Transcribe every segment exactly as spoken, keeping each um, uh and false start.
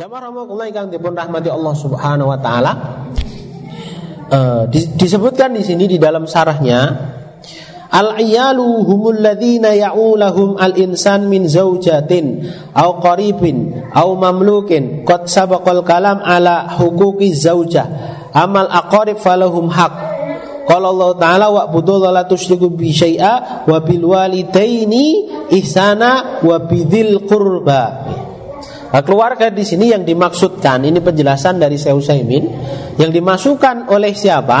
Jamaah rahimakumullah ingkang dipun rahmati Allah Subhanahu wa taala. Uh, disebutkan di sini di dalam sarahnya, al-iyalu humul ladzina ya'ulahum al-insan min zaujatin aw qaribin aw mamlukin qad sabaqal kalam ala huquqi zaujah amal aqarib falahum haq. Qala Allah Ta'ala wa'budu la tusyriku bi syai'a wa bil walidaini ihsana wa bidzil qurba. Nah, keluarga di sini yang dimaksudkan, ini penjelasan dari Syekh Utsaimin, yang dimasukkan oleh siapa?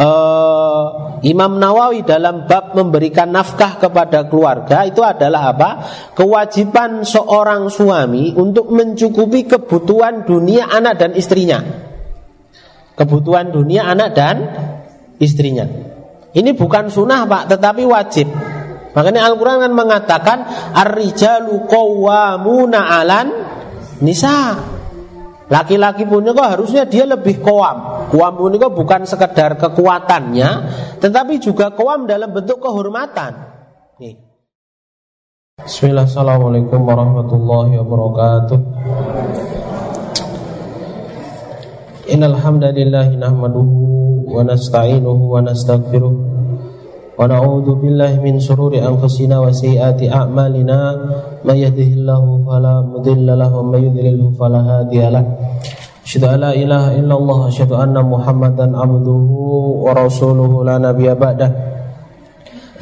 Uh, Imam Nawawi dalam bab memberikan nafkah kepada keluarga itu adalah apa? Kewajiban seorang suami untuk mencukupi kebutuhan dunia anak dan istrinya. Kebutuhan dunia anak dan istrinya. Ini bukan sunnah Pak, tetapi wajib. Makanya Al-Quran kan mengatakan ar-rijalu qawwamuna 'alan nisa. Laki-laki punika harusnya dia lebih qawam. Qawam punika bukan sekedar kekuatannya, tetapi juga qawam dalam bentuk kehormatan. Nih. Bismillah, assalamualaikum warahmatullahi wabarakatuh. Innal hamdalillahi nahmaduhu wa nasta'inuhu wa nastaghfiruh wa na'udzu billahi min shururi anfusina wa sayyiati a'malina. Man yahdihillahu fala mudilla lahu wa man yudlilhu fala hadiya lahu. Asyhadu an la ilaha illallah wa asyhadu anna Muhammadan abduhu wa rasuluhu la nabiyya ba'dah.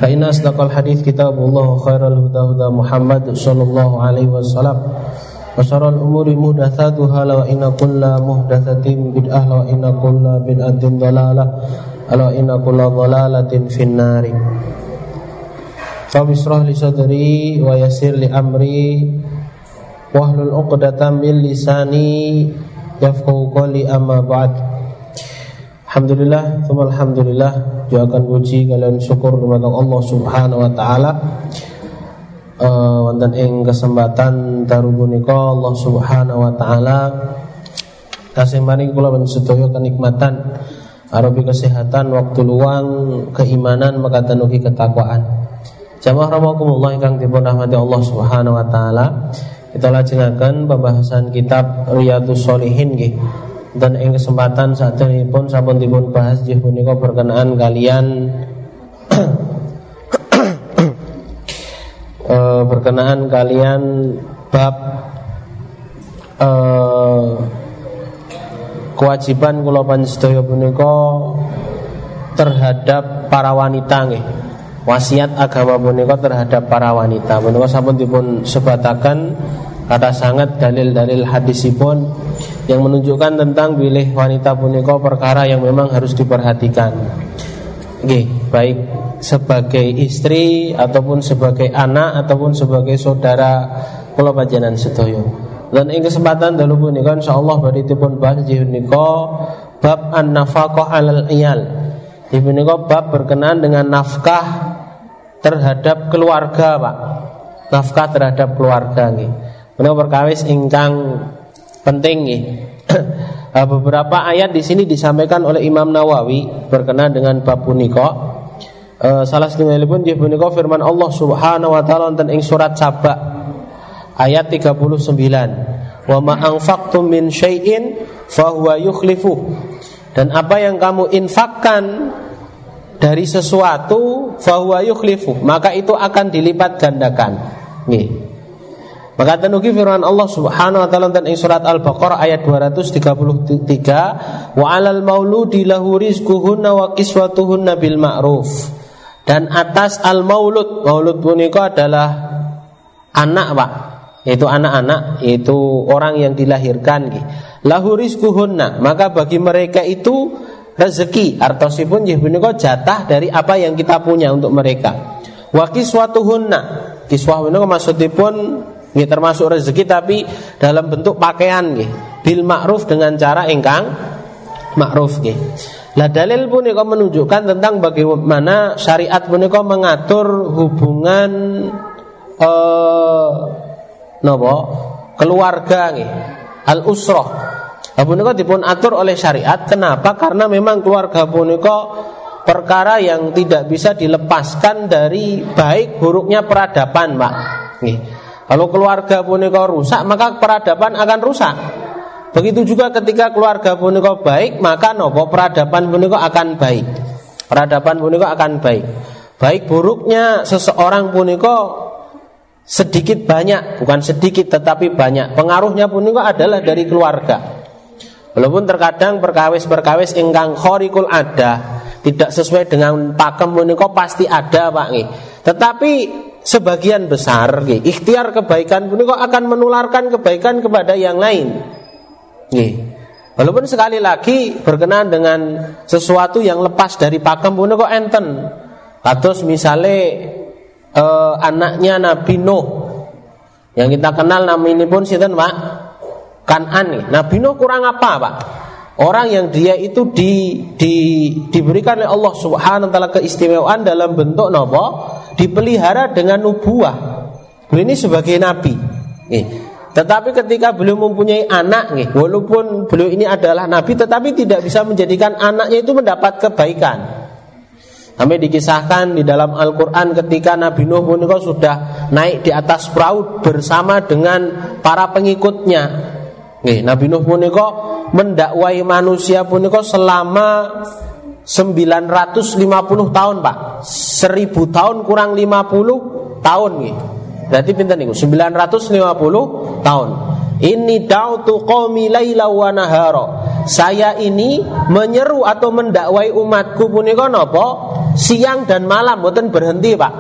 Fa inna asdaqal hadits kitabullah wa khairal huda huda Muhammad sallallahu alaihi wasallam. Wa syarrul umuri muhdatsatuha wa inna kulla muhdatsatin bid'ah wa inna kulla bid'atin dhalalah wa inna kulla dhalalatin finnar. Rabbi israh li sadri wa yassir li amri wahlul 'uqdatam min lisani yafqahu qawli amma ba'd. Alhamdulillah, tsumma alhamdulillah, juakan puji kalian syukur kepada Allah Subhanahu wa taala. Eh wonten ing kesempatan tarubunika Allah Subhanahu wa taala tasih maring kula ben sedaya kenikmatan, arupi kesehatan, waktu luang, keimanan, mekaten ugi ketakwaan. Jamaah rahimakumullah ingkang dipun rahmati Allah Subhanahu wa taala. Kita lajengaken pembahasan kitab Riyadhus Shalihin nggih. Dan ing kesempatan saderengipun sampun dipun bahas nggih punika berkenaan kalian e, berkenaan kalian bab e, kewajiban kula panjenengan sedaya punika terhadap para wanita nggih. Wasiat agama punika terhadap para wanita punika sampun dipun sebatakan kata sangat dalil-dalil hadisipun yang menunjukkan tentang bilih wanita punika perkara yang memang harus diperhatikan. Nggih, baik sebagai istri ataupun sebagai anak ataupun sebagai saudara kula panjenengan sedaya. Lan ing kesempatan dalu punika insyaallah badhe dipun bahas punika bab an-nafaqah alal iyal. Punika bab berkenaan dengan nafkah terhadap keluarga, Pak. Nafkah terhadap keluarga nggih. Menika perkawis ingkang penting nggih. Beberapa ayat di sini disampaikan oleh Imam Nawawi berkenaan dengan bab punika. E, salah satunggalipun nggih punika firman Allah Subhanahu wa taala wonten ing surat Saba ayat tiga puluh sembilan. Wa ma anfaqtum min syai'in fa huwa yukhlifuh. Dan apa yang kamu infakkan dari sesuatu fahuwa yukhlifuh, maka itu akan dilipat gandakan. Nggih. Maka tenugi firman Allah Subhanahu wa taala dalam surat Al-Baqarah ayat dua ratus tiga puluh tiga, wa 'alal mauludi lahu rizquhunna wa kiswatuhunna bil ma'ruf. Dan atas al-maulud, maulud punika adalah anak, Pak. Yaitu anak-anak, yaitu orang yang dilahirkan nggih. Lahu rizquhunna, maka bagi mereka itu rezeki artosipun nggih punika jatah dari apa yang kita punya untuk mereka. Wa kiswatuhunna, kiswah punika maksudipun nggih termasuk rezeki tapi dalam bentuk pakaian nggih, bil ma'ruf dengan cara ingkang ma'ruf nggih. Lah dalil punika menunjukkan tentang bagaimana syariat punika mengatur hubungan eh napa keluarga nggih, al-usrah. Punika dipun atur oleh syariat. Kenapa? Karena memang keluarga punika perkara yang tidak bisa dilepaskan dari baik buruknya peradaban, Pak. Nggih. Kalau keluarga punika rusak, maka peradaban akan rusak. Begitu juga ketika keluarga punika baik, maka nopo peradaban punika akan baik. Peradaban punika akan baik. Baik buruknya seseorang punika sedikit banyak, bukan sedikit tetapi banyak. Pengaruhnya punika adalah dari keluarga. Walaupun terkadang perkawis-perkawis ingkang khariqul adah, tidak sesuai dengan pakem punika pasti ada, Pak nggih. Tetapi sebagian besar nggih, ikhtiar kebaikan punika akan menularkan kebaikan kepada yang lain. Nggih. Walaupun sekali lagi berkenaan dengan sesuatu yang lepas dari pakem punika enten. Kados misale eh, anaknya Nabi Nuh yang kita kenal naminipun sinten, Pak? Kanan nggih. Nabi Nuh kurang apa, Pak? Orang yang dia itu di, di, diberikan oleh Allah Subhanahu wa taala keistimewaan dalam bentuk napa? Dipelihara dengan nubuah. Beliau ini sebagai nabi. Nggih. Tetapi ketika beliau mempunyai anak nggih, walaupun beliau ini adalah nabi tetapi tidak bisa menjadikan anaknya itu mendapat kebaikan. Sampai dikisahkan di dalam Al-Quran ketika Nabi Nuh punika sudah naik di atas perahu bersama dengan para pengikutnya. Nggih, Nabi Nuh punika mendakwai manusia punika selama sembilan ratus lima puluh tahun, Pak. seribu tahun kurang lima puluh tahun nggih. Berarti pinten niku? sembilan ratus lima puluh tahun. Inni da'utu qaumi laila wa nahara. Saya ini menyeru atau mendakwai umatku punika napa? Siang dan malam, mboten berhenti, Pak.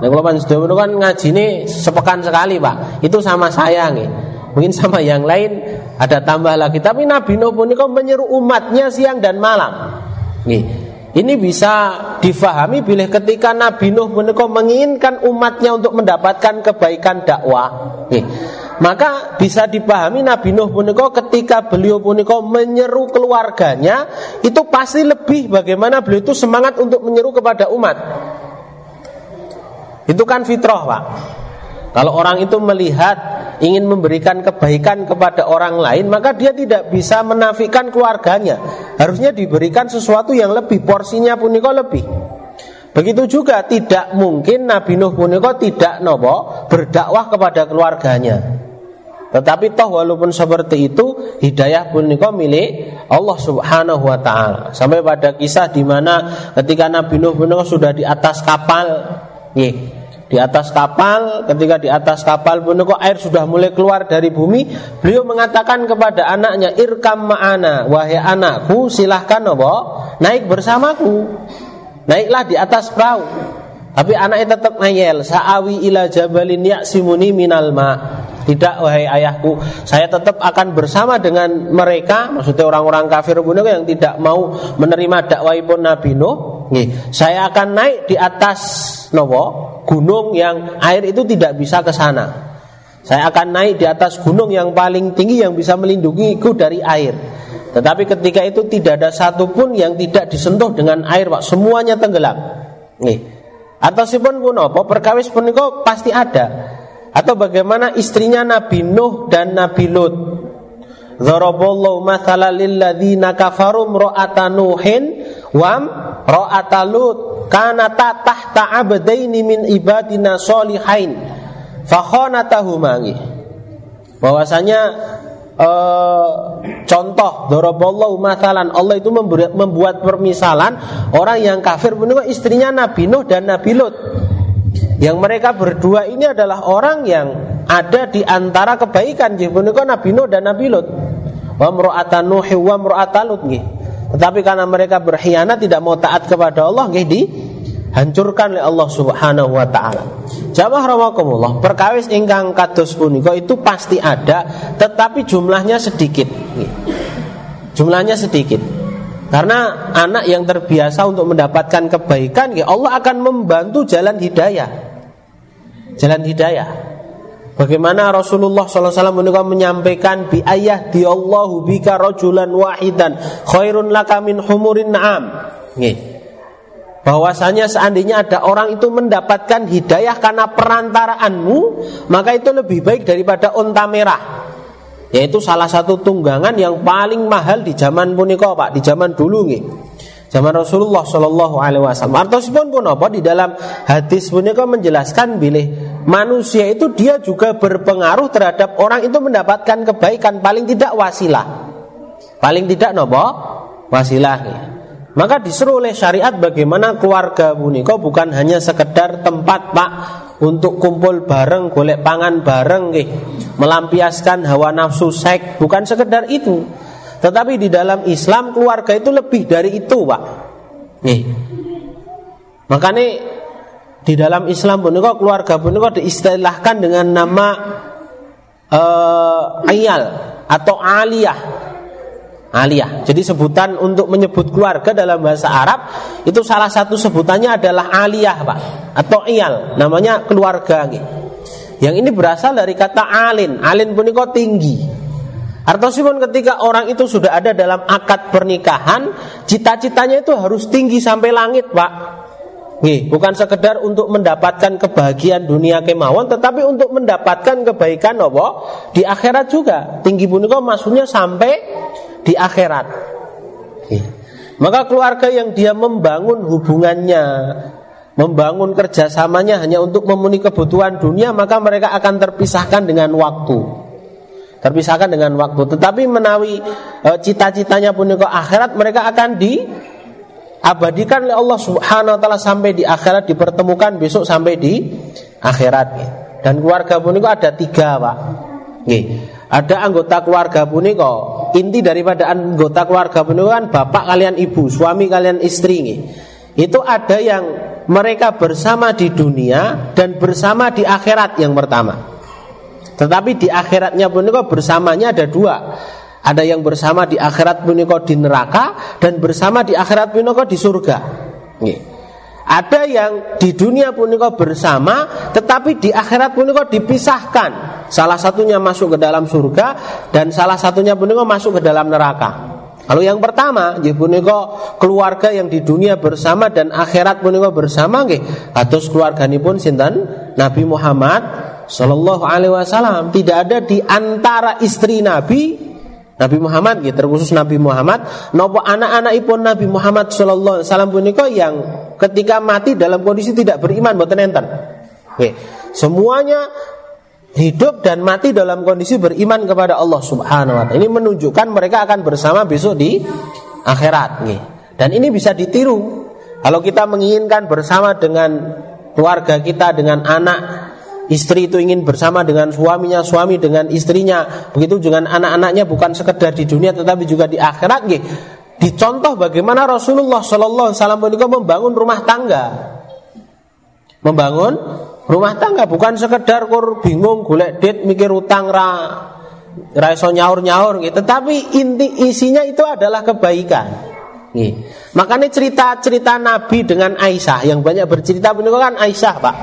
Nek kula panjenengan niku kan ngajine sepekan sekali, Pak. Itu sama saya nggih. Mungkin sama yang lain ada tambah lagi. Tapi Nabi Nuh punika menyeru umatnya siang dan malam. Ini bisa difahami bila ketika Nabi Nuh punika menginginkan umatnya untuk mendapatkan kebaikan dakwah. Maka bisa dipahami Nabi Nuh punika ketika beliau punika menyeru keluarganya, itu pasti lebih bagaimana beliau itu semangat untuk menyeru kepada umat. Itu kan fitrah, Pak. Kalau orang itu melihat ingin memberikan kebaikan kepada orang lain, maka dia tidak bisa menafikan keluarganya. Harusnya diberikan sesuatu yang lebih, porsinya punika lebih. Begitu juga tidak mungkin Nabi Nuh punika tidak nopo berdakwah kepada keluarganya. Tetapi toh walaupun seperti itu, hidayah punika milik Allah Subhanahu wa taala. Sampai pada kisah di mana ketika Nabi Nuh punika sudah di atas kapal, nggih. Di atas kapal, ketika di atas kapal punika air sudah mulai keluar dari bumi, beliau mengatakan kepada anaknya, irkam ma'ana, wahai anakku, silahkan apa? Naik bersamaku. Naiklah di atas perahu. Tapi anaknya tetap ngayel, sa'awi ila jabalin yaksimuni minal ma. Tidak, wahai ayahku, saya tetap akan bersama dengan mereka, maksudnya orang-orang kafir punika yang tidak mau menerima dakwaipun Nabi Nuh. Nggih, saya akan naik di atas napa? Gunung yang air itu tidak bisa ke sana. Saya akan naik di atas gunung yang paling tinggi yang bisa melindungiku dari air. Tetapi ketika itu tidak ada satupun yang tidak disentuh dengan air, Pak. Semuanya tenggelam. Nih. Atau sipun punapa perkawis punika pasti ada. Atau bagaimana istrinya Nabi Nuh dan Nabi Lut. Dzaraballahu mathalan lil ladzina kafaru ra'atan nuhin wa ra'atan lut. Kana tahta abdaini min ibadina sholihain fakhanatahuma. Bahwasanya eh, contoh daraballahu mathalan, Allah itu membuat, membuat permisalan orang yang kafir punika istrinya Nabi Nuh dan Nabi Lut. Yang mereka berdua ini adalah orang yang ada di antara kebaikan nggih punika Nabi Nuh dan Nabi Lut. Wa imra'atan Nuh wa imra'atan Lut nggih. Tetapi karena mereka berkhianat, tidak mau taat kepada Allah, nggih, dihancurkan oleh Allah Subhanahu wa taala. Jamaah rahimakumullah, perkawis ingkang kados punika itu pasti ada, tetapi jumlahnya sedikit. Jumlahnya sedikit. Karena anak yang terbiasa untuk mendapatkan kebaikan, nggih, Allah akan membantu jalan hidayah. Jalan hidayah. Bagaimana Rasulullah sallallahu alaihi wasallam menika menyampaikan bi ayah di Allahu bika rajulan wahidan khairun laka min humurin na'am. Nggih. Bahwasanya seandainya ada orang itu mendapatkan hidayah karena perantaraanmu, maka itu lebih baik daripada unta merah. Yaitu salah satu tunggangan yang paling mahal di zaman punika, Pak, di zaman dulu nggih. Zaman Rasulullah sallallahu alaihi wasallam. Artosipun punapa di dalam hadis punika menjelaskan bilih manusia itu dia juga berpengaruh terhadap orang itu mendapatkan kebaikan, paling tidak wasilah, paling tidak nopo wasilah. Maka disuruh oleh syariat bagaimana keluarga punika bukan hanya sekedar tempat pak untuk kumpul bareng, golek pangan bareng, nggih, melampiaskan hawa nafsu seks, bukan sekedar itu. Tetapi di dalam Islam keluarga itu lebih dari itu, pak. Nggih. Makanya di dalam Islam punika keluarga punika diistilahkan dengan nama uh, ayal atau aliyah. Aliyah. Jadi sebutan untuk menyebut keluarga dalam bahasa Arab itu salah satu sebutannya adalah aliyah, pak, atau iyal. Namanya keluarga. Yang ini berasal dari kata alin. Alin punika tinggi. Artosipun ketika orang itu sudah ada dalam akad pernikahan, cita-citanya itu harus tinggi sampai langit, pak. Nih, bukan sekedar untuk mendapatkan kebahagiaan dunia kemawon, tetapi untuk mendapatkan kebaikan apa? Di akhirat juga. Tinggi punika maksudnya sampai di akhirat. Nih. Maka keluarga yang dia membangun hubungannya, membangun kerjasamanya hanya untuk memenuhi kebutuhan dunia, maka mereka akan terpisahkan dengan waktu. Terpisahkan dengan waktu. Tetapi menawi e, cita-citanya punika akhirat, mereka akan di abadikan oleh Allah Subhanahu wa taala sampai di akhirat, dipertemukan besok sampai di akhirat. Dan keluarga punika ada tiga, pak. Nggih. Ada anggota keluarga punika. Inti daripada anggota keluarga punika kan bapak kalian ibu, suami kalian istri, nggih. Itu ada yang mereka bersama di dunia dan bersama di akhirat yang pertama. Tetapi di akhiratnya punika bersamanya ada dua. Ada yang bersama di akhirat punika di neraka dan bersama di akhirat punika di surga. Nggih. Ada yang di dunia punika bersama tetapi di akhirat punika dipisahkan. Salah satunya masuk ke dalam surga dan salah satunya punika masuk ke dalam neraka. Lalu yang pertama nggih punika keluarga yang di dunia bersama dan akhirat punika bersama, nggih. Atus keluarganipun sinten? Nabi Muhammad sallallahu alaihi wasallam. Tidak ada di antara istri Nabi Nabi Muhammad, gitu, terkhusus Nabi Muhammad, nopo anak-anakipun Nabi Muhammad sallallahu alaihi wasallam punika yang ketika mati dalam kondisi tidak beriman mboten enten. Nggih. Semuanya hidup dan mati dalam kondisi beriman kepada Allah Subhanahu wa taala. Ini menunjukkan mereka akan bersama besok di akhirat, nggih. Dan ini bisa ditiru. Kalau kita menginginkan bersama dengan keluarga kita, dengan anak, istri itu ingin bersama dengan suaminya, suami dengan istrinya, begitu dengan anak-anaknya, bukan sekedar di dunia tetapi juga di akhirat, nggih. Dicontoh bagaimana Rasulullah sallallahu alaihi wasallam membangun rumah tangga. Membangun rumah tangga bukan sekedar kur bingung golek duit mikir utang ra ra iso nyaur-nyaur, nggih, tetapi inti isinya itu adalah kebaikan. Nggih. Makanya cerita-cerita Nabi dengan Aisyah yang banyak bercerita punika kan Aisyah, pak.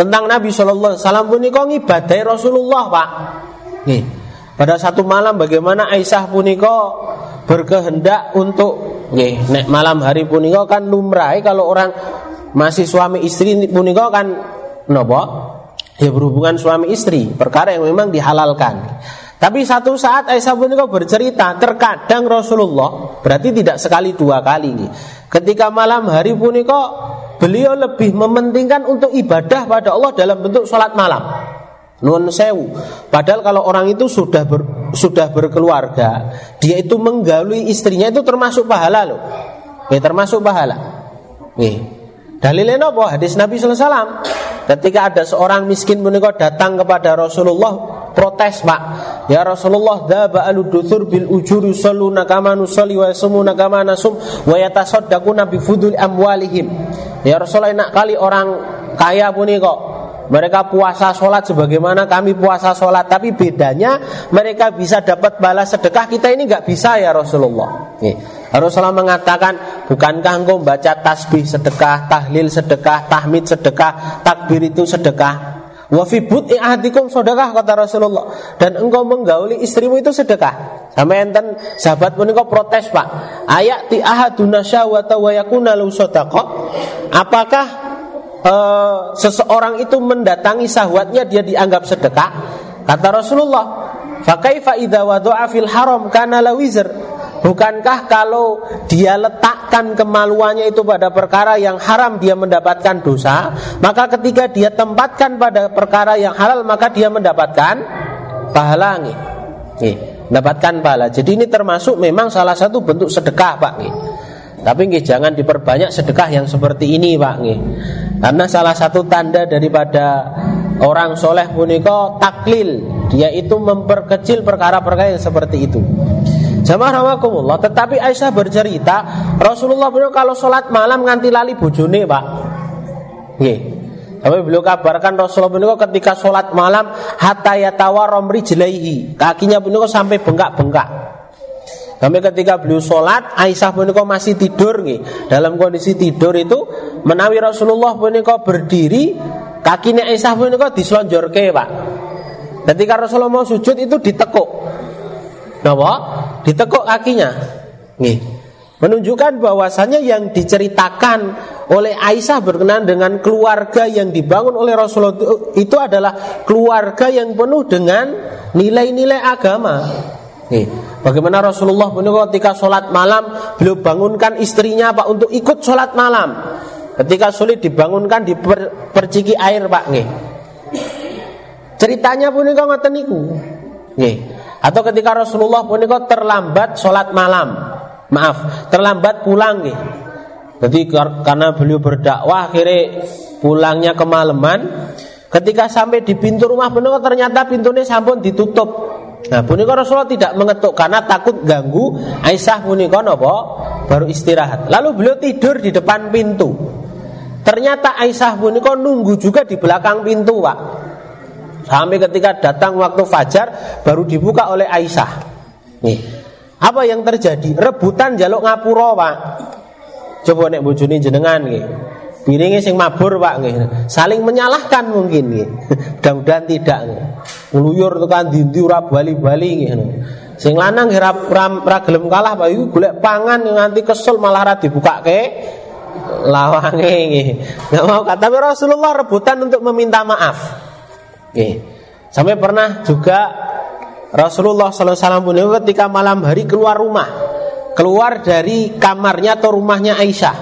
Tentang Nabi sallallahu alaihi wasallam punika ngibadahi Rasulullah, pak. Nggih. Pada satu malam bagaimana Aisyah punika berkehendak untuk, nggih, nek malam hari punika kan lumrahe kalau orang masih suami istri punika kan napa? Ya berhubungan suami istri, perkara yang memang dihalalkan. Tapi satu saat Aisyah punika bercerita, terkadang Rasulullah, berarti tidak sekali dua kali, nggih, ketika malam hari punika beliau lebih mementingkan untuk ibadah pada Allah dalam bentuk sholat malam. Nuwun sewu. Padahal kalau orang itu sudah ber, sudah berkeluarga, dia itu menggauli istrinya itu termasuk pahala loh. Ya, termasuk pahala. Nggih. Dalile napa? Hadis Nabi sallallahu alaihi wasallam. Ketika ada seorang miskin menika datang kepada Rasulullah protes, pak. Ya Rasulullah, dzaba al-dutsur bil ujuri salluna kama nusalli wa yasumuna kama nasum wa yatasaddaquna bi fudul amwalihim. Ya Rasulullah, enak kali orang kaya punika, mereka puasa sholat sebagaimana kami puasa sholat, tapi bedanya mereka bisa dapat balas sedekah, kita ini gak bisa ya Rasulullah. Nih, Rasulullah mengatakan, bukankah engkau baca tasbih sedekah, tahlil sedekah, tahmid sedekah, takbir itu sedekah, wa fi bud'i ahdikum sedekah, kata Rasulullah, dan engkau menggauli istrimu itu sedekah. Sama enten sahabat punika protes, pak. Ayati ahaduna syawata wa yakuna lahu sedekah. Apakah e, seseorang itu mendatangi syahwatnya dia dianggap sedekah? Kata Rasulullah, fa kaifa idza wada'a fil haram kana la wizr. Bukankah kalau dia letakkan kemaluannya itu pada perkara yang haram dia mendapatkan dosa, maka ketika dia tempatkan pada perkara yang halal maka dia mendapatkan pahala nih. Nih, mendapatkan pahala. Jadi ini termasuk memang salah satu bentuk sedekah, Pak. Nih. Tapi nih, jangan diperbanyak sedekah yang seperti ini, Pak. Nih. Karena salah satu tanda daripada orang soleh puniko taklil, dia itu memperkecil perkara-perkara yang seperti itu. Jamaah rahimakumullah, tetapi Aisyah bercerita, Rasulullah beliau kalau sholat malam nganti lali bojone, Pak. Nggih. Tapi beliau kabarkan Rasulullah beliau ketika sholat malam hatta yatawarram rijlaihi, kakinya beliau sampai bengkak-bengkak. Sampai ketika beliau sholat, Aisyah beliau masih tidur nggih. Dalam kondisi tidur itu menawi Rasulullah beliau berdiri, kakinya Aisyah beliau dislonjorke, Pak. Ketika Rasulullah mau sujud itu ditekuk. Napa? Ditekuk kakinya. Nih. Menunjukkan bahwasannya yang diceritakan oleh Aisyah berkenaan dengan keluarga yang dibangun oleh Rasulullah itu adalah keluarga yang penuh dengan nilai-nilai agama. Nih. Bagaimana Rasulullah beliau ketika sholat malam beliau bangunkan istrinya, Pak, untuk ikut sholat malam. Ketika sulit dibangunkan diperciki air, Pak, nih. Ceritanya punika ngoten niku. Nih. Atau ketika Rasulullah punika terlambat sholat malam, maaf, terlambat pulang nggih. Jadi karena beliau berdakwah akhirnya pulangnya kemalaman. Ketika sampai di pintu rumah punika ternyata pintunya sampun ditutup. Nah punika Rasulullah tidak mengetuk karena takut ganggu Aisyah punika napa baru istirahat. Lalu beliau tidur di depan pintu. Ternyata Aisyah punika nunggu juga di belakang pintu, Pak. Sampai ketika datang waktu fajar baru dibuka oleh Aisyah. Nih, apa yang terjadi? Rebutan jaluk ngapura, Pak. Coba nek bojone jenengan nggih. Piringe sing mabur, Pak, nggih. Saling menyalahkan mungkin nggih. Mudah-mudahan tidak nggih. Uluyur tekan ndi-ndi ora bali-bali nggih. Sing lanang ora ora gelem kalah, Pak. Iku golek pangan nganti kesel malah ra dibukake lawange nggih. Enggak mau kata Rasulullah rebutan untuk meminta maaf. Okay. Sampai pernah juga Rasulullah sallallahu alaihi wasallam beliau ketika malam hari keluar rumah, keluar dari kamarnya atau rumahnya Aisyah.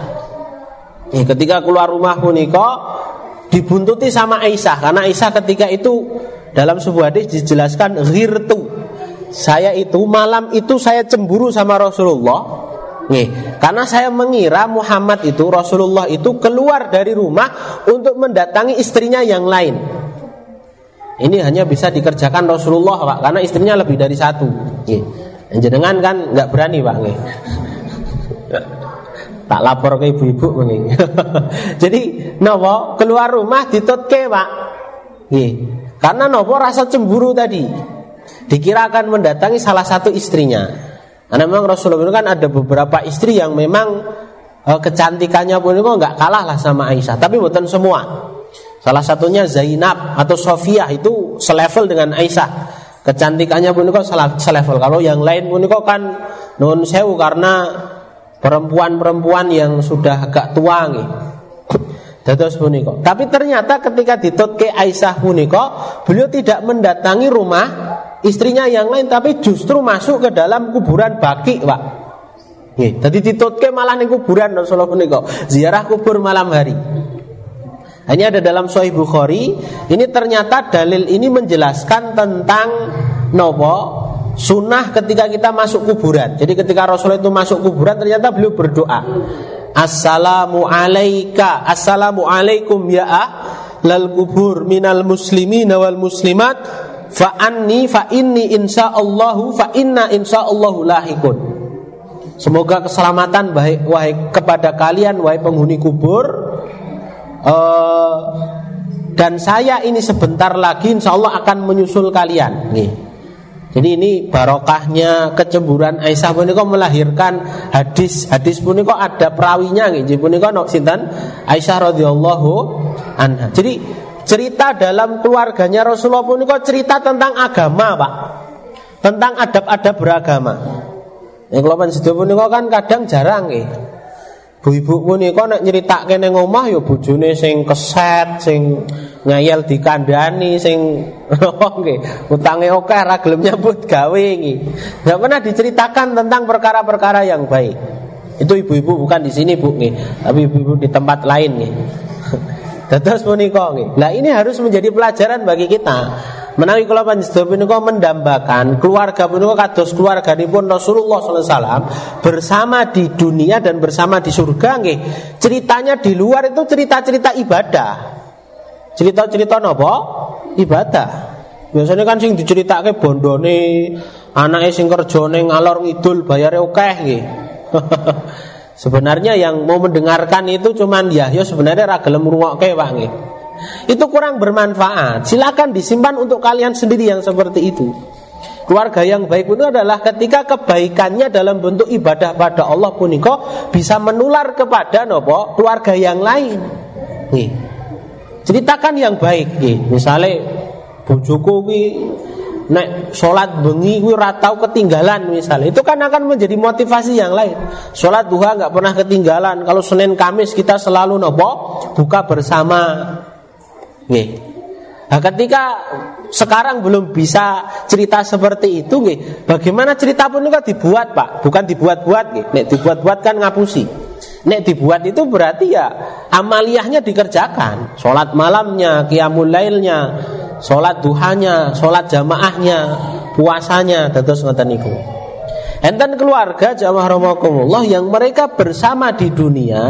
Okay. Ketika keluar rumah punika dibuntuti sama Aisyah karena Aisyah ketika itu dalam sebuah hadis dijelaskan ghirtu. Saya itu malam itu saya cemburu sama Rasulullah. Nih, karena saya mengira Muhammad itu Rasulullah itu keluar dari rumah untuk mendatangi istrinya yang lain. Ini hanya bisa dikerjakan Rasulullah, Pak, karena istrinya lebih dari satu. Nggih. Jenengan kan enggak berani, Pak, nggih. Tak lapor ke ibu-ibu nggih. Jadi napa keluar rumah ditutke, Pak. Nggih. Karena napa rasa cemburu tadi. Dikirakan mendatangi salah satu istrinya. Karena memang Rasulullah kan ada beberapa istri yang memang kecantikannya pun enggak kalah lah sama Aisyah, tapi bukan semua. Salah satunya Zainab atau Sofia itu selevel dengan Aisyah. Kecantikannya pun kok selevel. Kalau yang lain pun kok kan nun sewu karena perempuan-perempuan yang sudah agak tua nggih. Dados punika. Tapi ternyata ketika ditutke Aisyah punika, beliau tidak mendatangi rumah istrinya yang lain tapi justru masuk ke dalam kuburan Baqi, Pak. Nggih, dadi ditutke malah ning kuburan Rasulullah punika. Ziarah kubur malam hari. Hanya ada dalam Sahih Bukhari. Ini ternyata dalil ini menjelaskan tentang nopo sunnah ketika kita masuk kuburan. Jadi ketika Rasulullah itu masuk kuburan ternyata beliau berdoa. Assalamu alayka, assalamu alaikum ya ahlal kubur minal muslimina wal muslimat fa anni fa inni insyaallahu fa inna insyaallahu lahikun. Semoga keselamatan baik wahai kepada kalian wahai penghuni kubur. Uh, dan saya ini sebentar lagi insyaallah akan menyusul kalian nih. Jadi ini barokahnya kecemburuan Aisyah punika melahirkan hadis. Hadis punika ada perawinya nggih punika napa sinten? Aisyah radhiyallahu anha. Jadi cerita dalam keluarganya Rasulullah punika cerita tentang agama, Pak. Tentang adab-adab beragama. Nek kula panjenengan punika kan kadang jarang nggih. Bu-ibu punika nek nyeritake ning omah ya bojone sing keset, sing ngayal dikandani, sing nggih, utange akeh ra gelem nyambut gawe iki. Enggak pernah diceritakan tentang perkara-perkara yang baik. Itu ibu-ibu bukan di sini, Bu, nggih. Tapi ibu-ibu di tempat lain nggih. Dados punika nggih. Lah ini harus menjadi pelajaran bagi kita. Menawi kula panjenengan punika mendambakan keluarga punika kados keluarganipun Rasulullah sallallahu alaihi wasallam bersama di dunia dan bersama di surga nggih. Ceritanya di luar itu cerita-cerita ibadah. Cerita-cerita napa? Ibadah. Biasanya kan sing diceritake bondone, anake sing kerjane ngalor ngidul bayare akeh nggih. Sebenarnya yang mau mendengarkan itu cuman ya ya sebenarnya ra gelem ngrungokke Pak nggih. Itu kurang bermanfaat. Silakan disimpan untuk kalian sendiri yang seperti itu. Keluarga yang baik itu adalah ketika kebaikannya dalam bentuk ibadah pada Allah punika bisa menular kepada nopo keluarga yang lain. Nih. Ceritakan yang baik nggih. Misale bojoku kuwi nek salat bengi kuwi ora tau ketinggalan misale. Itu kan akan menjadi motivasi yang lain. Salat duha enggak pernah ketinggalan. Kalau Senin Kamis kita selalu nopo buka bersama. Nggih. Nah, ketika sekarang belum bisa cerita seperti itu nggih, bagaimana cerita pun kan dibuat, Pak. Bukan dibuat-buat nggih. Nek dibuat-buat kan ngapusi. Nek dibuat itu berarti ya amaliyahnya dikerjakan. Salat malamnya, qiyamul lailnya, salat duhanya, salat jamaahnya, puasanya, dados ngoten niku. Enten keluarga jamaah rahimakumullah yang mereka bersama di dunia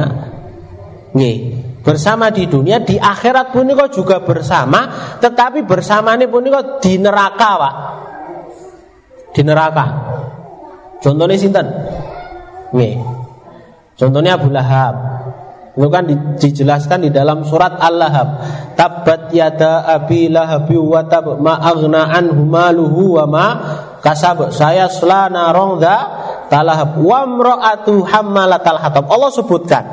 nggih. Bersama di dunia, di akhirat punika juga bersama, tetapi bersamane punika di neraka, Pak. Di neraka. Contohnya sinten? Nggih. Contohnya Abu Lahab. Itu kan dijelaskan di dalam surat Al-Lahab. Tabbat yada abi lahab wa tab ma aghna anhu maluhu wa ma kasab. Saya selana rongda talahab wa imra'atu hammalatal hatab. Allah sebutkan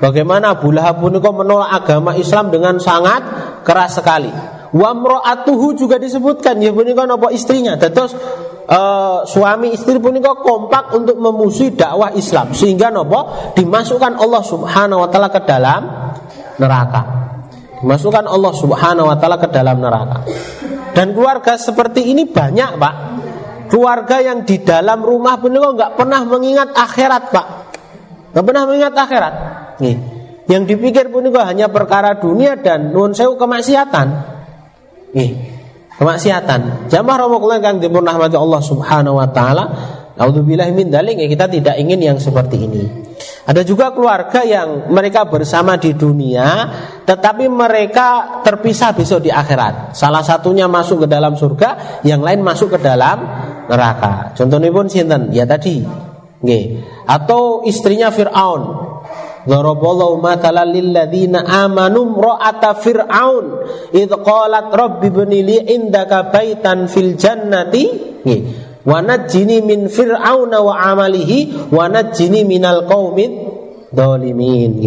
bagaimana Abu Lahab punika menolak agama Islam dengan sangat keras sekali. Wa mra'atuhu juga disebutkan, ya punika napa istrinya. Dados uh, suami istri punika kompak untuk memusuhi dakwah Islam sehingga napa dimasukkan Allah Subhanahu wa taala ke dalam neraka. Dimasukkan Allah Subhanahu wa taala ke dalam neraka. Dan keluarga seperti ini banyak, Pak. Keluarga yang di dalam rumah punika enggak pernah mengingat akhirat, Pak. Enggak pernah mengingat akhirat. Nih. Yang dipikir punika hanya perkara dunia dan nuwun sewu kemaksiatan. Nih, kemaksiatan. Jamaah rahimakumullah kang dipun rahmati Allah Subhanahu wa taala. Auzubillahi min dzalik, kita tidak ingin yang seperti ini. Ada juga keluarga yang mereka bersama di dunia tetapi mereka terpisah besok di akhirat. Salah satunya masuk ke dalam surga, yang lain masuk ke dalam neraka. Contohnipun sinten? Ya tadi. Nggih. Atau istrinya Firaun. Daraballahu mathalan lil ladzina amanu ra'ata fir'aun idz qalat rabbi ibni li indaka baitan fil jannati wa najjini min fir'auna wa amalihi wa najjini minal qaumid dzalimin.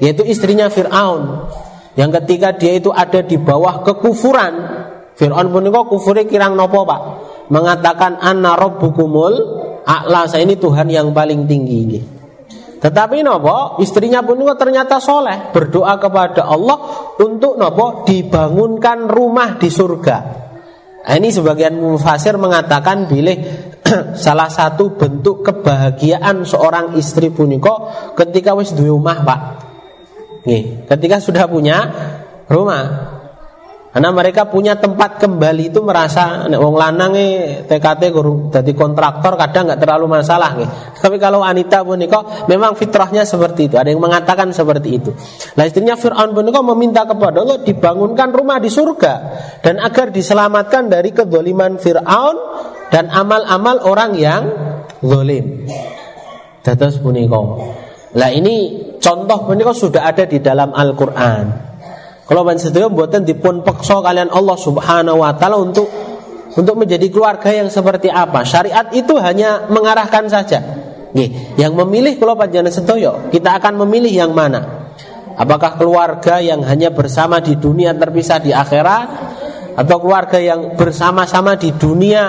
Yaitu istrinya Firaun yang ketika dia itu ada di bawah kekufuran. Firaun punika kufure kirang napa, Pak? Mengatakan anna rabbukumul a'la, saya ini Tuhan yang paling tinggi nggih. Tetapi nopo istrinya pun ternyata soleh, berdoa kepada Allah untuk nopo dibangunkan rumah di surga. Nah, ini sebagian mufasir mengatakan bilih salah satu bentuk kebahagiaan seorang istri punika ketika wis duwe omah, Pak. Nggih, ketika sudah punya rumah. Karena mereka punya tempat kembali itu merasa nek wong lanang e T K T guru dadi kontraktor kadang enggak terlalu masalah nggih. Tapi kalau wanita punika memang fitrahnya seperti itu. Ada yang mengatakan seperti itu. Lah istrinya Firaun punika meminta kepada Allah dibangunkan rumah di surga dan agar diselamatkan dari kedzaliman Firaun dan amal-amal orang yang zalim. Dados punika. Lah ini contoh punika sudah ada di dalam Al-Qur'an. Kalau panjenengan mboten dipun peksa kalian Allah Subhanahu wa taala untuk untuk menjadi keluarga yang seperti apa. Syariat itu hanya mengarahkan saja. Nggih, yang memilih kalau panjenengan sedaya, kita akan memilih yang mana? Apakah keluarga yang hanya bersama di dunia terpisah di akhirat atau keluarga yang bersama-sama di dunia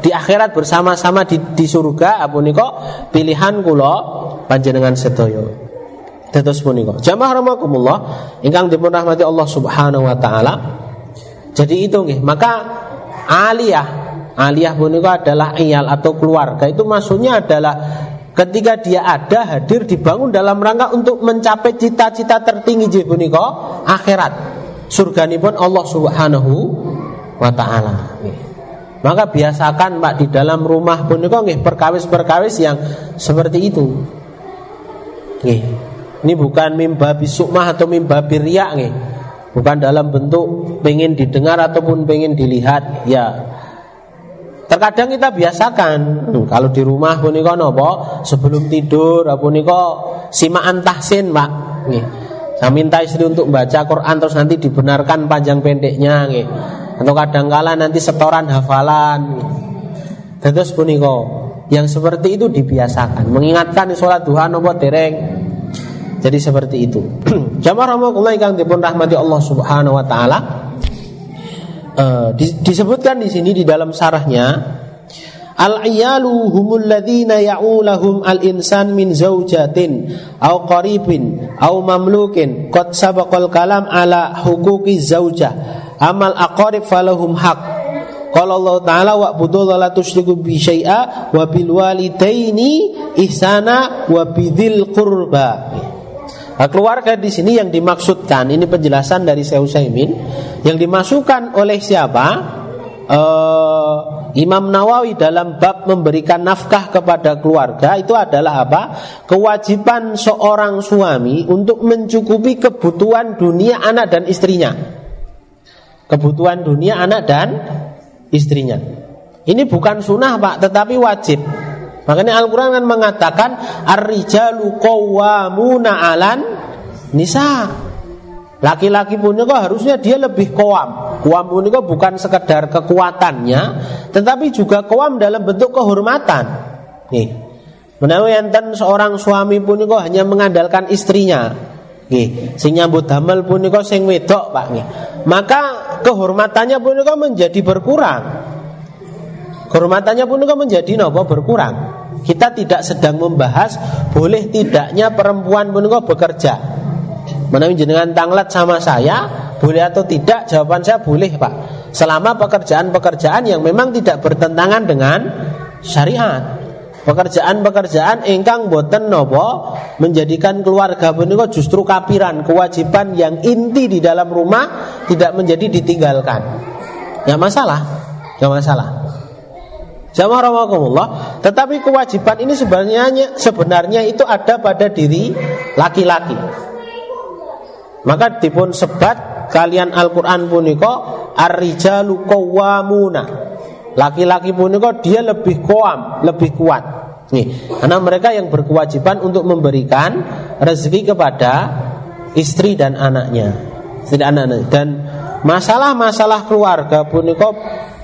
di akhirat bersama-sama di, di surga? Apa nika pilihan kula panjenengan sedaya. Dados punika jamaah rahimakumullah ingkang dipun rahmati Allah Subhanahu wa taala. Jadi itu nggih, maka aliyah aliyah punika adalah iyal atau keluarga. Itu maksudnya adalah ketika dia ada hadir dibangun dalam rangka untuk mencapai cita-cita tertinggi nggih punika akhirat. Surganipun Allah Subhanahu wa taala. Maka biasakan Pak di dalam rumah punika nggih perkawis-perkawis yang seperti itu. Nggih. Ini bukan mimbabi sukmah atau mimbabi riya nggih. Bukan dalam bentuk pengen didengar ataupun pengen dilihat ya. Terkadang kita biasakan hmm, kalau di rumah punika napa sebelum tidur punika simaan tahsin Pak nggih. Saya minta istri untuk baca Quran terus nanti dibenarkan panjang pendeknya nggih. Atau kadangkala nanti setoran hafalan. Terus punika yang seperti itu dibiasakan, mengingatkan salat duha napa dereng. Jadi seperti itu. Jamaah rahimakumullah ingkang dipun rahmati Allah Subhanahu wa taala. Uh, disebutkan di sini di dalam sarahnya al-iyalu humul ladzina ya'ulahum al-insan min zaujatin aw qaribin aw mamlukin qad sabaqal kalam ala huquqi zaujah amal aqarib falahum haq qala Allah ta'ala wa'budullaha la tusyriku bihi syai'a wa bil walidaini ihsana wa bidzil qurba. Nah, keluarga di sini yang dimaksudkan ini penjelasan dari Syekh Utsaimin yang dimasukkan oleh siapa? Uh, Imam Nawawi dalam bab memberikan nafkah kepada keluarga itu adalah apa? Kewajiban seorang suami untuk mencukupi kebutuhan dunia anak dan istrinya. Kebutuhan dunia anak dan istrinya. Ini bukan sunnah Pak, tetapi wajib. Makanya Al-Quran kan mengatakan ar-rijalu qawwamuna 'alan nisa. Laki-laki punika harusnya dia lebih qawam. Qawam punika bukan sekedar kekuatannya, tetapi juga qawam dalam bentuk kehormatan. Nih. Menawi enten seorang suami punika hanya mengandalkan istrinya. Nggih, sing nyambut damel punika sing wedok, Pak nggih. Maka kehormatannya punika menjadi berkurang. Kehormatannya pun juga menjadi nopo berkurang. Kita tidak sedang membahas boleh tidaknya perempuan pun juga bekerja. Menawi jenengan tanglet sama saya, boleh atau tidak? Jawaban saya boleh Pak. Selama pekerjaan-pekerjaan yang memang tidak bertentangan dengan syariat. Pekerjaan-pekerjaan ingkang boten nopo menjadikan keluarga pun juga justru kapiran. Kewajiban yang inti di dalam rumah tidak menjadi ditinggalkan. Nggak masalah, nggak masalah. Jamaah rahimakumullah, tetapi kewajiban ini sebenarnya sebenarnya itu ada pada diri laki-laki. Maka dipun sebat kalian Al-Qur'an punika ar-rijalu qawwamuna. Laki-laki punika dia lebih qawam, lebih kuat. Nih, karena mereka yang berkewajiban untuk memberikan rezeki kepada istri dan anaknya. Istri dan anak dan masalah-masalah keluarga punika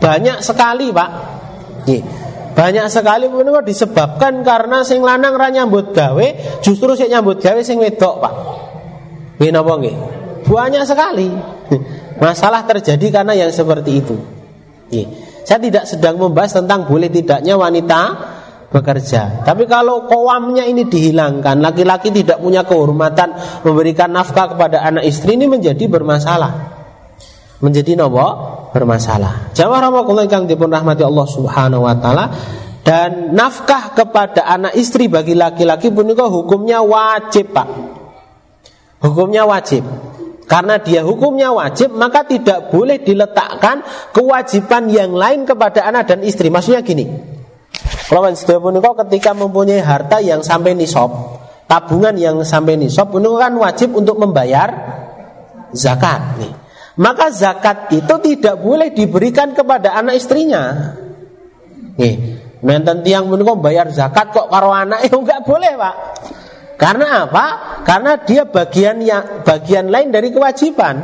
banyak sekali, Pak. Banyak sekali punika disebabkan karena sing lanang ra nyambut gawe, justru sing nyambut gawe sing wedok, Pak. Nggih napa nggih? Banyak sekali. Masalah terjadi karena yang seperti itu. Nggih. Saya tidak sedang membahas tentang boleh tidaknya wanita bekerja. Tapi kalau qawamnya ini dihilangkan, laki-laki tidak punya kehormatan memberikan nafkah kepada anak istri ini menjadi bermasalah. Menjadi napa? Bermasalah. Jamaah rahimakumullah ingkang dipun rahmati Allah Subhanahu wa taala, dan nafkah kepada anak istri bagi laki-laki punika hukumnya wajib, Pak. Hukumnya wajib. Karena dia hukumnya wajib, maka tidak boleh diletakkan kewajiban yang lain kepada anak dan istri. Maksudnya gini. Lawan sedaya punika ketika mempunyai harta yang sampai nisab, tabungan yang sampai nisab punika kan wajib untuk membayar zakat nih. Maka zakat itu tidak boleh diberikan kepada anak istrinya. Nggih, menten tiyang punika bayar zakat kok karo anake enggak boleh, Pak. Karena apa? Karena dia bagian yang, bagian lain dari kewajiban.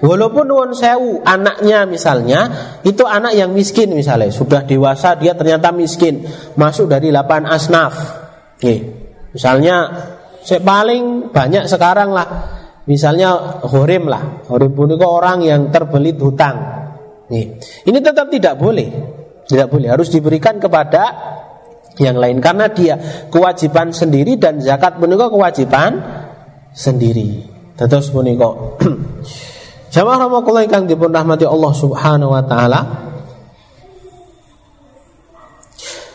Walaupun nuwun sewu anaknya misalnya, itu anak yang miskin misalnya, sudah dewasa dia ternyata miskin, masuk dari delapan asnaf. Nggih. Misalnya paling banyak sekarang lah misalnya horim lah, horim punika orang yang terbelit hutang. Nih, ini tetap tidak boleh, tidak boleh, harus diberikan kepada yang lain karena dia kewajiban sendiri dan zakat punika kewajiban sendiri. Terus punika jamaah rahimakumullah ingkang dipun rahmati Allah Subhanahu wa taala.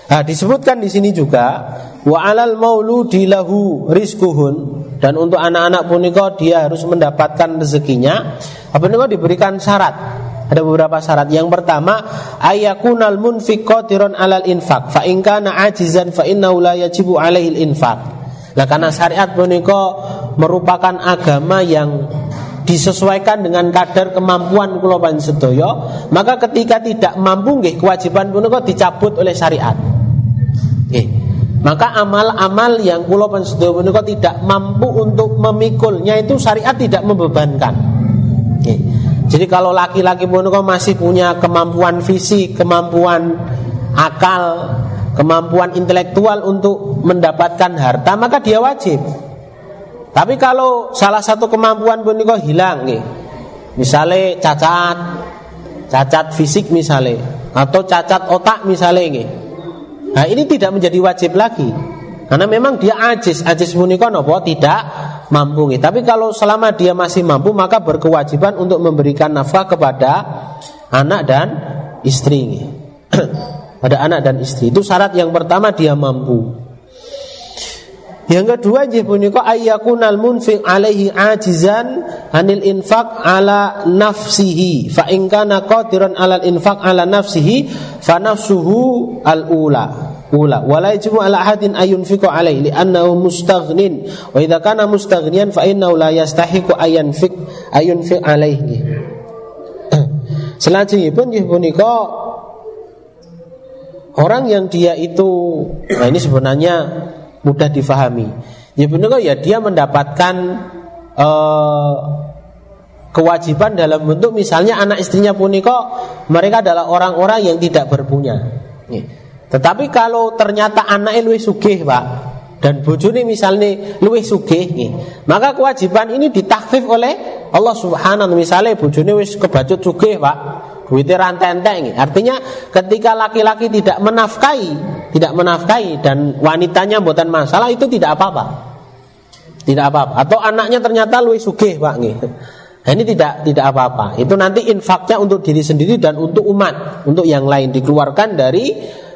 Nah, disebutkan di sini juga wa alal mauludi lahu rizquhun, dan untuk anak-anak punika dia harus mendapatkan rezekinya. Apa punika diberikan syarat. Ada beberapa syarat. Yang pertama, ayakunal munfiq qadiran alal infaq. Fa in kana ajizan fa innahu la yajibu alaihi al-infaq. Lah karena syariat punika merupakan agama yang disesuaikan dengan kadar kemampuan kula panjenengan sedaya, maka ketika tidak mampu nggih kewajiban punika dicabut oleh syariat. Nggih. Maka amal-amal yang kula panjenengan sedaya punika tidak mampu untuk memikulnya itu syariat tidak membebankan. Nggih. Jadi kalau laki-laki punika masih punya kemampuan fisik, kemampuan akal, kemampuan intelektual untuk mendapatkan harta, maka dia wajib. Tapi kalau salah satu kemampuan punika hilang nggih. Misale cacat, cacat fisik misale, atau cacat otak misale nggih. Nah, ini tidak menjadi wajib lagi. Karena memang dia ajis, ajis punika napa tidak mampu. Tapi kalau selama dia masih mampu, maka berkewajiban untuk memberikan nafkah kepada anak dan istri. Pada anak dan istri. Itu syarat yang pertama, dia mampu. Yang kedua, punika ayyakunal munfiq alaihi ajizan anil infaq ala nafsihi fa in kana qadiran alal infaq ala nafsihi fa nafsuhu al-ula. Ula wala yajibu ala ahadin ayunfiqu alaihi li'annahu mustaghnin wa idza kana mustaghniyan fa innahu la yastahiqu ayanfiq ayunfiq alaihi. Selanjutipun nggih punika orang yang dia itu, nah ini sebenarnya mudah difahami. Ya punika ya dia mendapatkan eh, kewajiban dalam bentuk misalnya anak istrinya punika mereka adalah orang-orang yang tidak berpunya. Nggih. Tetapi kalau ternyata anaknya luwih sugih, Pak, dan bojone misalnya luwih sugih, maka kewajiban ini ditakhfif oleh Allah Subhanahu wa taala. Misalnya bojone wis kebacut sugih, Pak, duwite ra entek-entek. Artinya ketika laki-laki tidak menafkahi, tidak menafkahi dan wanitanya mboten masalah, itu tidak apa-apa. Tidak apa-apa. Atau anaknya ternyata luwih sugih, Pak, nggih. Nah, ini tidak tidak apa-apa. Itu nanti infaknya untuk diri sendiri dan untuk umat, untuk yang lain dikeluarkan dari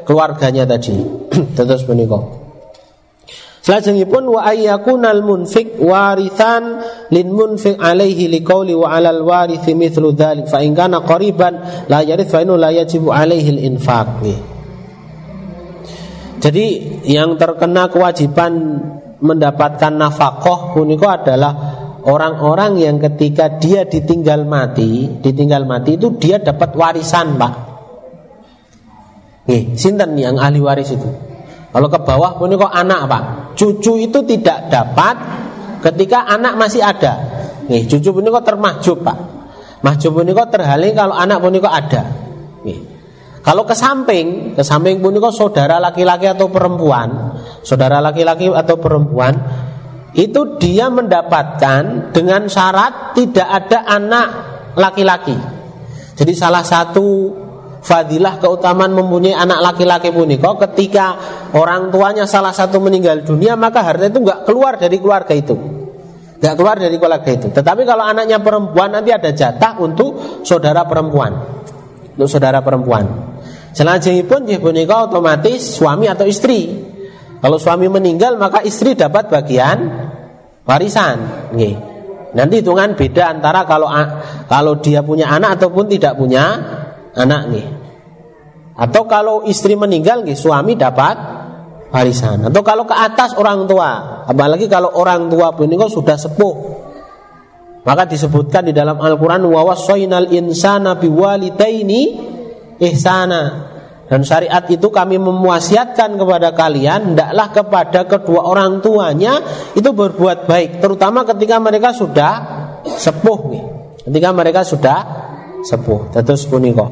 keluarganya tadi. Terus menika. Selajengipun wa ayyakunal munfiq warithan lil munfiq alaihi liqauli wa alal warithi mithlu dzalik fa in kana qariban la yarith fa innahu la yajibu alaihi al infaq. Jadi yang terkena kewajiban mendapatkan nafkah punika adalah orang-orang yang ketika dia ditinggal mati, ditinggal mati itu dia dapat warisan, Pak. Nggih, sinten yang ahli waris itu? Kalau ke bawah punika anak, Pak. Cucu itu tidak dapat ketika anak masih ada. Nggih, cucu punika termahjub, Pak. Mahjub punika terhalang kalau anak punika ada. Nggih. Kalau ke samping, ke samping punika saudara laki-laki atau perempuan, saudara laki-laki atau perempuan itu dia mendapatkan dengan syarat tidak ada anak laki-laki. Jadi salah satu fadilah keutamaan mempunyai anak laki-laki punika ketika orang tuanya salah satu meninggal dunia, maka harta itu enggak keluar dari keluarga itu. Enggak keluar dari keluarga itu. Tetapi kalau anaknya perempuan nanti ada jatah untuk saudara perempuan. Untuk saudara perempuan. Selajengipun nggih punika otomatis suami atau istri. Kalau suami meninggal maka istri dapat bagian warisan, nggih. Nanti hitungan beda antara kalau kalau dia punya anak ataupun tidak punya anak nih. Atau kalau istri meninggal nih, suami dapat warisan. Atau kalau ke atas orang tua, apalagi kalau orang tua punika sudah sepuh, maka disebutkan di dalam Al-Quran wa wasainal insana biwalidayni ihsana, dan syariat itu kami memuasiatkan kepada kalian hendaklah kepada kedua orang tuanya itu berbuat baik, terutama ketika mereka sudah sepuh nih. Ketika mereka sudah sepuh. Terus punika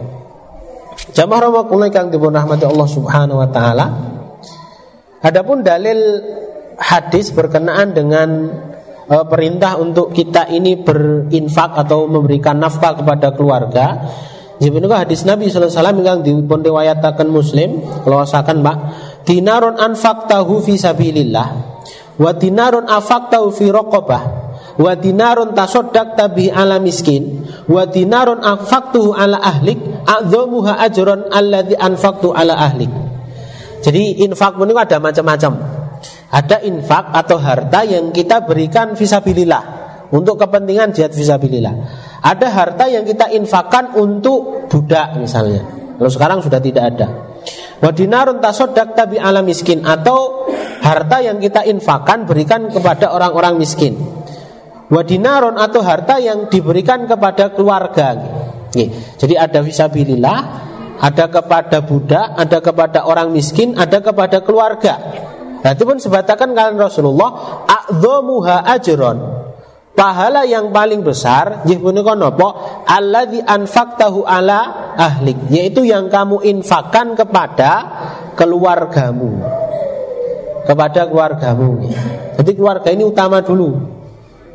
jamaah rahimakumullah kang dipun rahmati Allah Subhanahu wa taala. Adapun dalil hadis berkenaan dengan e, perintah untuk kita ini berinfak atau memberikan nafkah kepada keluarga. Jepunika hadis Nabi sallallahu alaihi wasallam kang dipun riwayataken Muslim, kalau asakan Pak, dinaron anfaqtahu fi sabilillah Wa dinarun afaktau fi raqabah wa dinarun tasaddaqta bihi ala miskin wa dinarun anfaqtuhu ala ahlik a'dzamuha ajran alladzi anfaqtu ala ahlik. Jadi infak ini ada macam-macam. Ada infak atau harta yang kita berikan fisabilillah, untuk kepentingan jihad fisabilillah. Ada harta yang kita infakkan untuk budak misalnya. Kalau sekarang sudah tidak ada. Wa dinarun tasaddaqta bihi ala miskin, atau harta yang kita infakkan berikan kepada orang-orang miskin. Wadinaron atau harta yang diberikan kepada keluarga. Jadi ada fisabilillah, ada kepada budak, ada kepada orang miskin, ada kepada keluarga. Nah itu pun sebatakan kalian Rasulullah, a'dzamuha ajron, pahala yang paling besar nggih punika napa? Allazi anfaqtahu ala ahlik, yaitu yang kamu infakkan kepada keluargamu. Kepada keluargamu. Jadi keluarga ini utama dulu.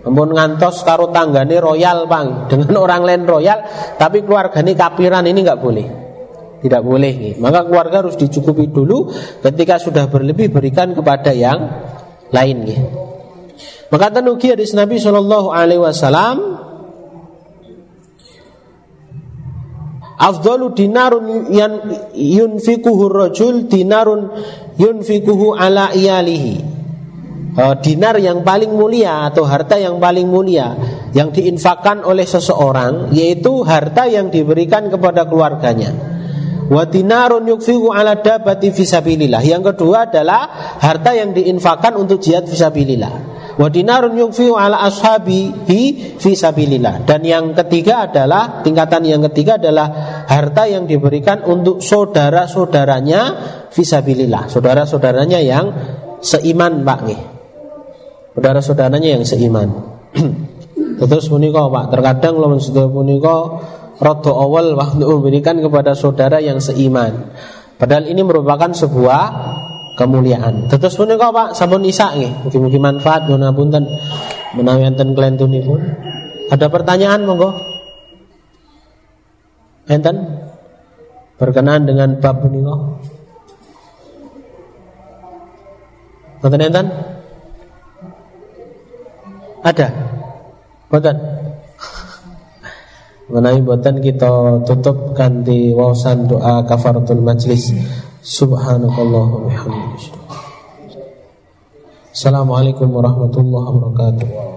Ampun ngantos karo tanggane royal bang, dengan orang lain royal, tapi keluargane kapiran, ini nggak boleh, tidak boleh. Nih. Maka keluarga harus dicukupi dulu. Ketika sudah berlebih berikan kepada yang lain. Nih. Maka tenugi hadis Nabi Shallallahu Alaihi Wasallam, afdalu dinarun yunfikuhu rajul dinarun yunfikuhu ala iyalihi. Dinar yang paling mulia atau harta yang paling mulia yang diinfakkan oleh seseorang, yaitu harta yang diberikan kepada keluarganya. Wa dinarun yunfiqu ala dabati fisabilillah. Yang kedua adalah harta yang diinfakkan untuk jihad fisabilillah. Wa dinarun yunfiqu ala ashabihi fisabilillah. Dan yang ketiga adalah, tingkatan yang ketiga adalah harta yang diberikan untuk saudara-saudaranya fisabilillah. Saudara-saudaranya yang seiman Pak nggih. Saudara-saudaranya yang seiman. Terus punika Pak, terkadang lawan sedaya punika rada awal waktu memberikan kepada saudara yang seiman. Padahal ini merupakan sebuah kemuliaan. Terus punika Pak, sampun isa nggih. Mugi-mugi manfaat nyuwun ngapunten menawi enten klentunipun. Ada pertanyaan monggo? Enten berkenaan dengan bab punika. Nonton-nonton? Ada? Boten? Menawi boten kita tutup kanthi waosan doa kafaratul majlis. Subhanakallahumma wa bihamdika. Assalamualaikum warahmatullahi wabarakatuh.